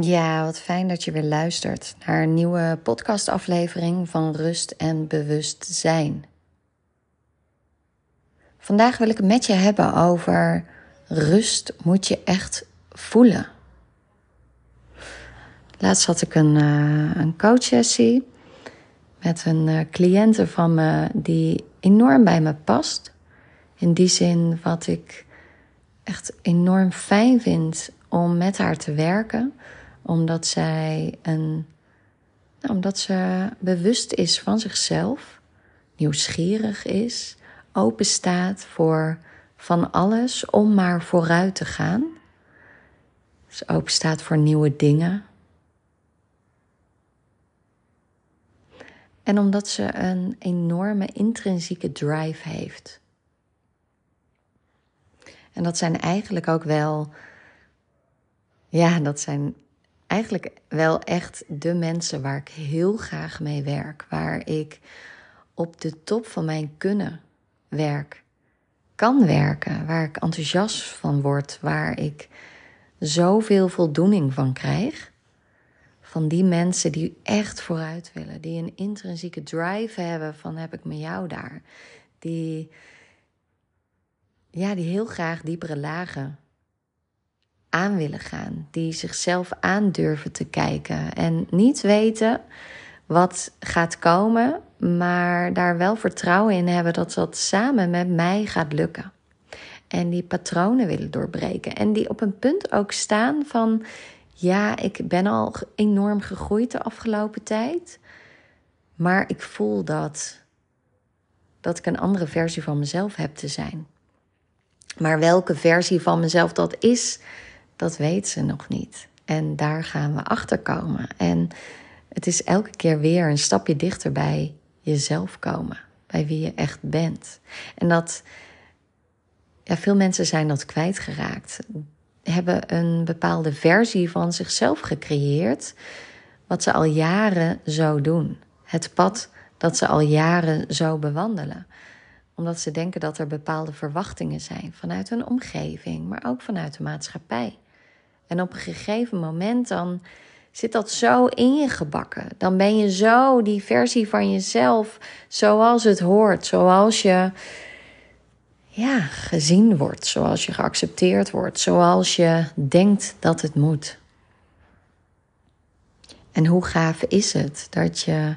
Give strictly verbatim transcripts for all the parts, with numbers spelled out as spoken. Ja, wat fijn dat je weer luistert naar een nieuwe podcastaflevering van Rust en Bewustzijn. Vandaag wil ik het met je hebben over rust moet je echt voelen. Laatst had ik een, uh, een coachsessie met een uh, cliënte van me die enorm bij me past. In die zin wat ik echt enorm fijn vind om met haar te werken. Omdat zij een, nou, omdat ze bewust is van zichzelf, nieuwsgierig is, open staat voor van alles om maar vooruit te gaan. Dus open staat voor nieuwe dingen. En omdat ze een enorme intrinsieke drive heeft. En dat zijn eigenlijk ook wel... Ja, dat zijn eigenlijk wel echt de mensen waar ik heel graag mee werk. Waar ik op de top van mijn kunnen werk, kan werken. Waar ik enthousiast van word. Waar ik zoveel voldoening van krijg. Van die mensen die echt vooruit willen. Die een intrinsieke drive hebben van heb ik met jou daar. Die, ja, die heel graag diepere lagen aan willen gaan, die zichzelf aan durven te kijken en niet weten wat gaat komen, maar daar wel vertrouwen in hebben dat dat samen met mij gaat lukken. En die patronen willen doorbreken en die op een punt ook staan van ja, ik ben al enorm gegroeid de afgelopen tijd, maar ik voel dat, dat ik een andere versie van mezelf heb te zijn. Maar welke versie van mezelf dat is, dat weet ze nog niet. En daar gaan we achter komen. En het is elke keer weer een stapje dichter bij jezelf komen. Bij wie je echt bent. En dat... Ja, veel mensen zijn dat kwijtgeraakt. Hebben een bepaalde versie van zichzelf gecreëerd. Wat ze al jaren zo doen. Het pad dat ze al jaren zo bewandelen. Omdat ze denken dat er bepaalde verwachtingen zijn vanuit hun omgeving, maar ook vanuit de maatschappij. En op een gegeven moment dan zit dat zo in je gebakken. Dan ben je zo die versie van jezelf zoals het hoort, zoals je ja, gezien wordt, zoals je geaccepteerd wordt, zoals je denkt dat het moet. En hoe gaaf is het dat je...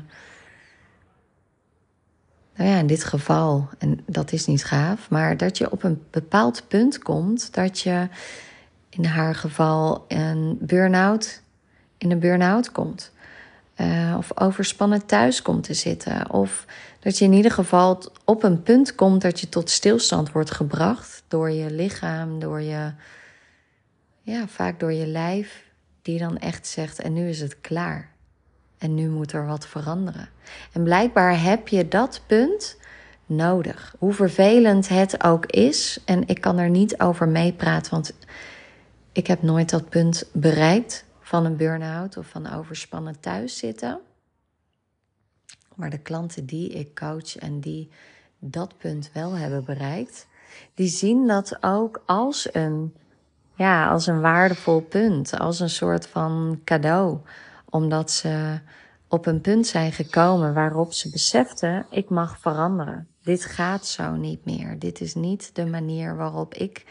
Nou ja, in dit geval, en dat is niet gaaf, maar dat je op een bepaald punt komt dat je in haar geval een burn-out, in een burn-out komt. Uh, of overspannen thuis komt te zitten. Of dat je in ieder geval op een punt komt dat je tot stilstand wordt gebracht door je lichaam, door je, ja, vaak door je lijf, die dan echt zegt: en nu is het klaar. En nu moet er wat veranderen. En blijkbaar heb je dat punt nodig. Hoe vervelend het ook is. En ik kan er niet over meepraten. Want ik heb nooit dat punt bereikt. Van een burn-out of van overspannen thuiszitten. Maar de klanten die ik coach en die dat punt wel hebben bereikt. Die zien dat ook als een, ja, als een waardevol punt. Als een soort van cadeau. Omdat ze op een punt zijn gekomen waarop ze beseften, ik mag veranderen. Dit gaat zo niet meer. Dit is niet de manier waarop ik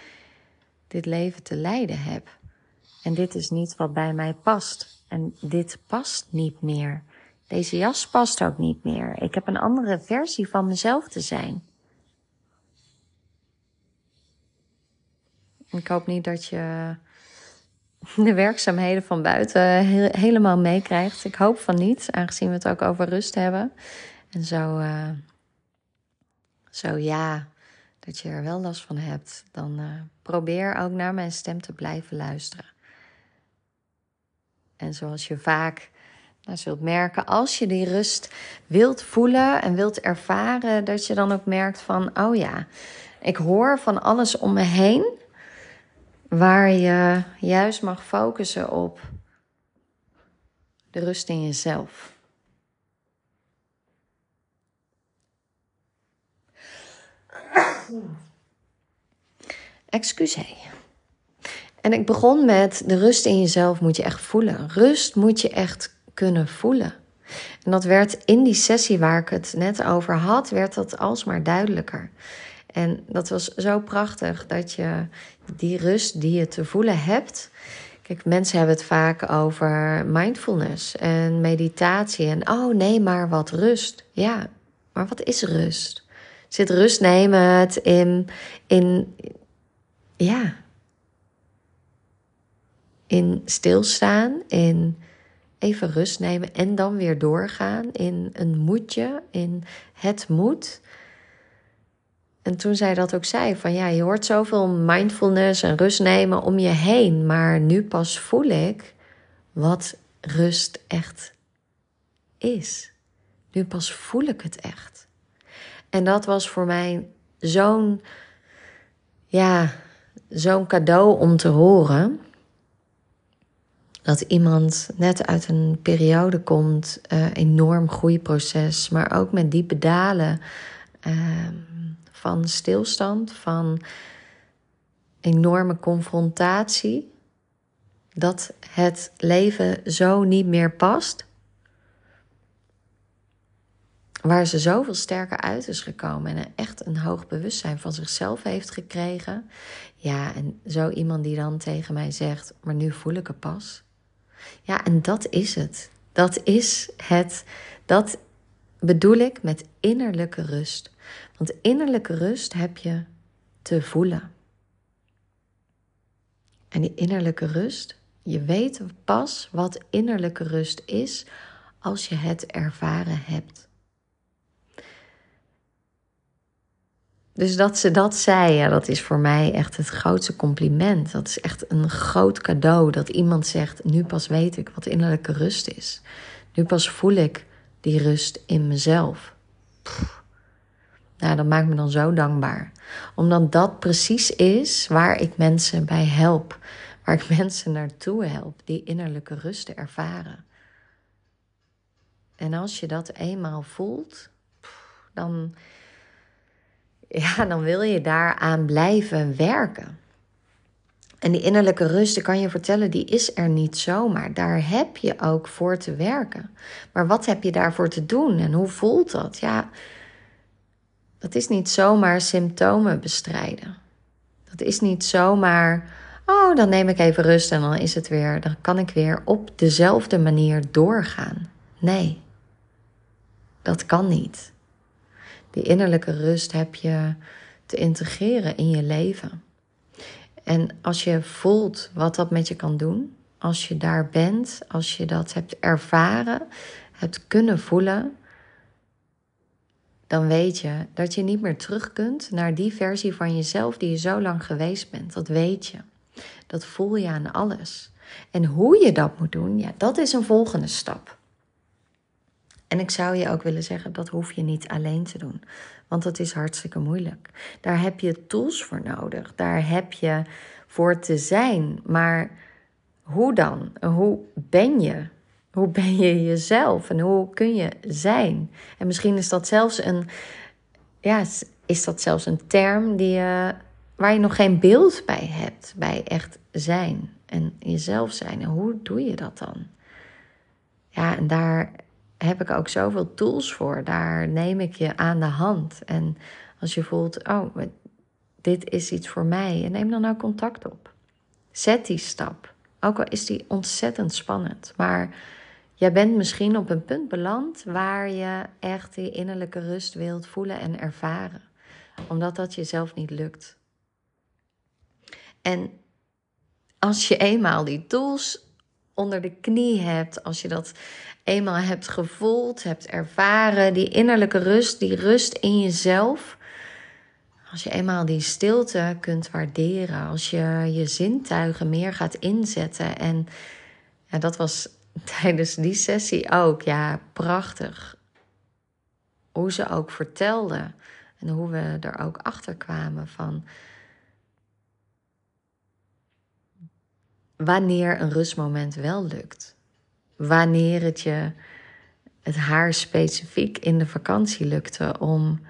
dit leven te leiden heb. En dit is niet wat bij mij past. En dit past niet meer. Deze jas past ook niet meer. Ik heb een andere versie van mezelf te zijn. Ik hoop niet dat je de werkzaamheden van buiten he- helemaal meekrijgt. Ik hoop van niet, aangezien we het ook over rust hebben. En zo, uh, zo ja, dat je er wel last van hebt. Dan uh, probeer ook naar mijn stem te blijven luisteren. En zoals je vaak nou, zult merken, als je die rust wilt voelen en wilt ervaren, dat je dan ook merkt van, oh ja, ik hoor van alles om me heen. Waar je juist mag focussen op de rust in jezelf. Excusez. En ik begon met de rust in jezelf moet je echt voelen. Rust moet je echt kunnen voelen. En dat werd in die sessie waar ik het net over had, werd dat alsmaar duidelijker. En dat was zo prachtig dat je die rust die je te voelen hebt... Kijk, mensen hebben het vaak over mindfulness en meditatie. En oh nee, maar wat rust. Ja, maar wat is rust? Zit rust nemen het in... in ja... in stilstaan, in even rust nemen en dan weer doorgaan. In een moetje, in het moet. En toen zij dat ook zei, van ja, je hoort zoveel mindfulness en rust nemen om je heen. Maar nu pas voel ik wat rust echt is. Nu pas voel ik het echt. En dat was voor mij zo'n, ja, zo'n cadeau om te horen... Dat iemand net uit een periode komt, uh, enorm groeiproces... maar ook met diepe dalen uh, van stilstand, van enorme confrontatie... dat het leven zo niet meer past... waar ze zoveel sterker uit is gekomen... en echt een hoog bewustzijn van zichzelf heeft gekregen. Ja, en zo iemand die dan tegen mij zegt, maar nu voel ik het pas... Ja, en dat is het. Dat is het. Dat bedoel ik met innerlijke rust. Want innerlijke rust heb je te voelen. En die innerlijke rust, je weet pas wat innerlijke rust is als je het ervaren hebt. Dus dat ze dat zei, ja, dat is voor mij echt het grootste compliment. Dat is echt een groot cadeau dat iemand zegt... nu pas weet ik wat innerlijke rust is. Nu pas voel ik die rust in mezelf. Pff. Nou, dat maakt me dan zo dankbaar. Omdat dat precies is waar ik mensen bij help. Waar ik mensen naartoe help die innerlijke rust te ervaren. En als je dat eenmaal voelt, pff, dan... Ja, dan wil je daaraan blijven werken. En die innerlijke rust, ik kan je vertellen, die is er niet zomaar. Daar heb je ook voor te werken. Maar wat heb je daarvoor te doen en hoe voelt dat? Ja, dat is niet zomaar symptomen bestrijden. Dat is niet zomaar, oh, dan neem ik even rust en dan is het weer... dan kan ik weer op dezelfde manier doorgaan. Nee, dat kan niet. Die innerlijke rust heb je te integreren in je leven. En als je voelt wat dat met je kan doen, als je daar bent, als je dat hebt ervaren, hebt kunnen voelen, dan weet je dat je niet meer terug kunt naar die versie van jezelf die je zo lang geweest bent. Dat weet je. Dat voel je aan alles. En hoe je dat moet doen, ja, dat is een volgende stap. En ik zou je ook willen zeggen, dat hoef je niet alleen te doen. Want dat is hartstikke moeilijk. Daar heb je tools voor nodig. Daar heb je voor te zijn. Maar hoe dan? Hoe ben je? Hoe ben je jezelf? En hoe kun je zijn? En misschien is dat zelfs een, ja, is dat zelfs een term die je, waar je nog geen beeld bij hebt. Bij echt zijn en jezelf zijn. En hoe doe je dat dan? Ja, en daar... heb ik ook zoveel tools voor. Daar neem ik je aan de hand. En als je voelt, oh, dit is iets voor mij. Neem dan ook contact op. Zet die stap. Ook al is die ontzettend spannend. Maar jij bent misschien op een punt beland... waar je echt die innerlijke rust wilt voelen en ervaren. Omdat dat jezelf niet lukt. En als je eenmaal die tools... onder de knie hebt, als je dat eenmaal hebt gevoeld, hebt ervaren, die innerlijke rust, die rust in jezelf. Als je eenmaal die stilte kunt waarderen, als je je zintuigen meer gaat inzetten. En ja, dat was tijdens die sessie ook, ja, prachtig. Hoe ze ook vertelde en hoe we er ook achter kwamen van... wanneer een rustmoment wel lukt. Wanneer het je, het haar specifiek in de vakantie lukte... om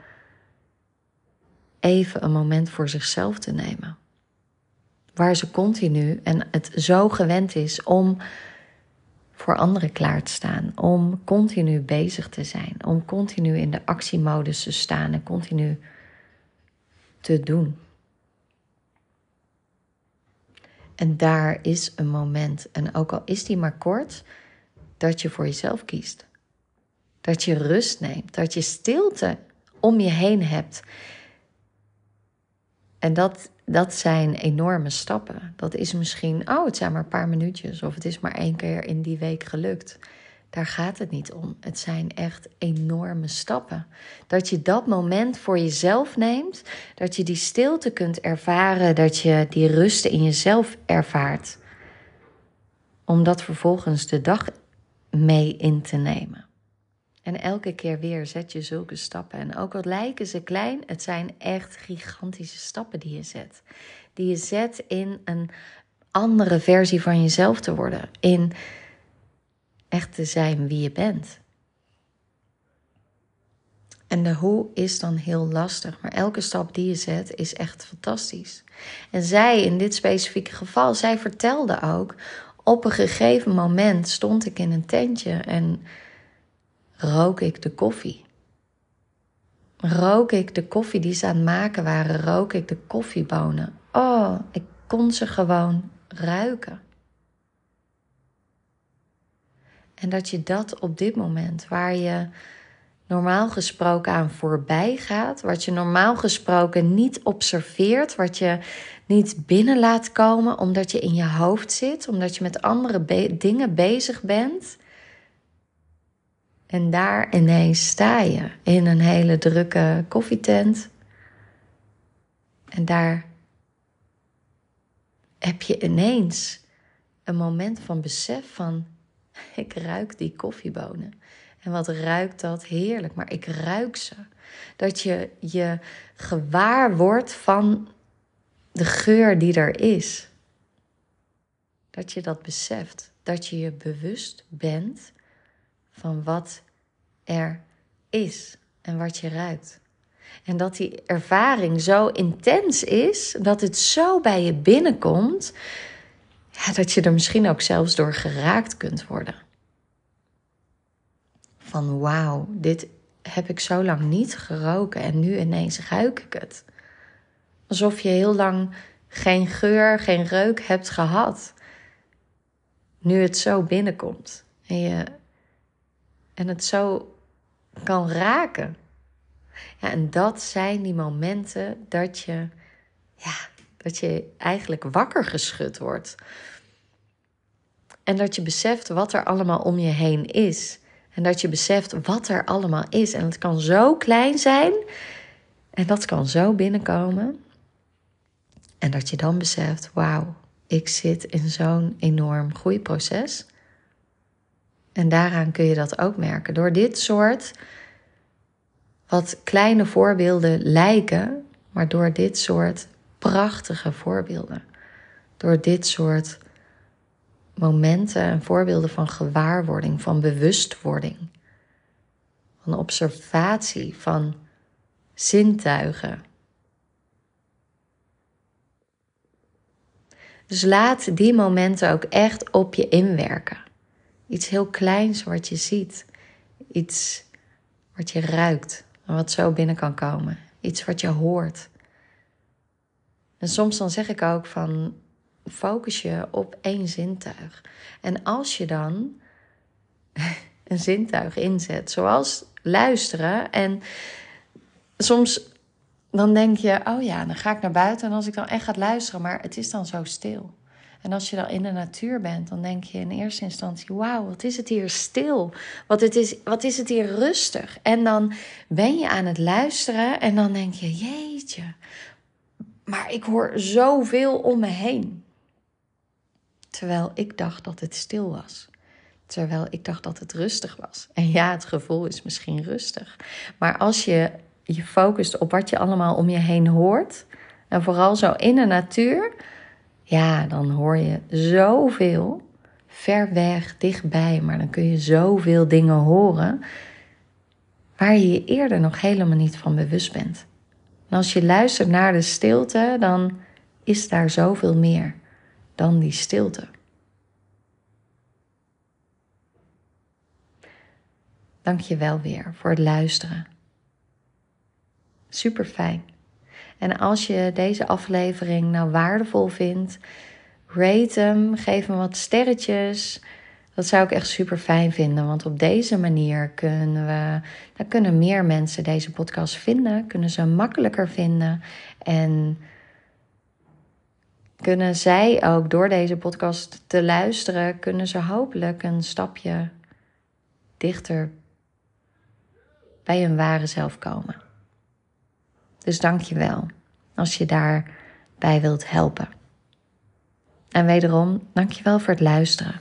even een moment voor zichzelf te nemen. waar ze continu en het zo gewend is om voor anderen klaar te staan, om continu bezig te zijn, om continu in de actiemodus te staan en continu te doen. En daar is een moment, en ook al is die maar kort, dat je voor jezelf kiest. Dat je rust neemt, dat je stilte om je heen hebt. En dat, dat zijn enorme stappen. Dat is misschien, oh, het zijn maar een paar minuutjes, of het is maar één keer in die week gelukt. Daar gaat het niet om. Het zijn echt enorme stappen. Dat je dat moment voor jezelf neemt, dat je die stilte kunt ervaren, dat je die rust in jezelf ervaart. Om dat vervolgens de dag mee in te nemen. En elke keer weer zet je zulke stappen. En ook al lijken ze klein, het zijn echt gigantische stappen die je zet. Die je zet in een andere versie van jezelf te worden. In echt te zijn wie je bent. En de hoe is dan heel lastig. Maar elke stap die je zet is echt fantastisch. En zij, in dit specifieke geval, zij vertelde ook... op een gegeven moment stond ik in een tentje en... rook ik de koffie. Rook ik de koffie die ze aan het maken waren. Rook ik de koffiebonen. Oh, ik kon ze gewoon ruiken. En dat je dat op dit moment, waar je normaal gesproken aan voorbij gaat... wat je normaal gesproken niet observeert... wat je niet binnen laat komen omdat je in je hoofd zit... omdat je met andere be- dingen bezig bent... En daar ineens sta je in een hele drukke koffietent. En daar heb je ineens een moment van besef van... ik ruik die koffiebonen. En wat ruikt dat heerlijk, maar ik ruik ze. Dat je je gewaar wordt van de geur die er is. Dat je dat beseft. Dat je je bewust bent... van wat er is en wat je ruikt. En dat die ervaring zo intens is, dat het zo bij je binnenkomt... Ja, dat je er misschien ook zelfs door geraakt kunt worden. Van wauw, dit heb ik zo lang niet geroken en nu ineens ruik ik het. Alsof je heel lang geen geur, geen reuk hebt gehad. Nu het zo binnenkomt en je... En het zo kan raken. Ja, en dat zijn die momenten dat je, ja, dat je eigenlijk wakker geschud wordt. En dat je beseft wat er allemaal om je heen is. En dat je beseft wat er allemaal is. En het kan zo klein zijn. En dat kan zo binnenkomen. En dat je dan beseft, wauw, ik zit in zo'n enorm groeiproces... En daaraan kun je dat ook merken. Door dit soort, wat kleine voorbeelden lijken... maar door dit soort prachtige voorbeelden. Door dit soort momenten en voorbeelden van gewaarwording... van bewustwording, van observatie, van zintuigen. Dus laat die momenten ook echt op je inwerken. Iets heel kleins wat je ziet. Iets wat je ruikt en wat zo binnen kan komen. Iets wat je hoort. En soms dan zeg ik ook van... focus je op één zintuig. En als je dan een zintuig inzet... zoals luisteren en soms dan denk je... oh ja, dan ga ik naar buiten en als ik dan echt ga luisteren... maar het is dan zo stil. En als je dan in de natuur bent, dan denk je in eerste instantie... wauw, wat is het hier stil. Wat, het is, wat is het hier rustig. En dan ben je aan het luisteren en dan denk je... jeetje, maar ik hoor zoveel om me heen. Terwijl ik dacht dat het stil was. Terwijl ik dacht dat het rustig was. En ja, het gevoel is misschien rustig. Maar als je je focust op wat je allemaal om je heen hoort... en vooral zo in de natuur... Ja, dan hoor je zoveel, ver weg, dichtbij, maar dan kun je zoveel dingen horen waar je je eerder nog helemaal niet van bewust bent. En als je luistert naar de stilte, dan is daar zoveel meer dan die stilte. Dank je wel weer voor het luisteren. Super fijn. En als je deze aflevering nou waardevol vindt, rate hem, geef hem wat sterretjes. Dat zou ik echt super fijn vinden, want op deze manier kunnen we, dan kunnen meer mensen deze podcast vinden, kunnen ze makkelijker vinden en kunnen zij ook door deze podcast te luisteren, kunnen ze hopelijk een stapje dichter bij hun ware zelf komen. Dus dank je wel als je daarbij wilt helpen. En wederom, dank je wel voor het luisteren.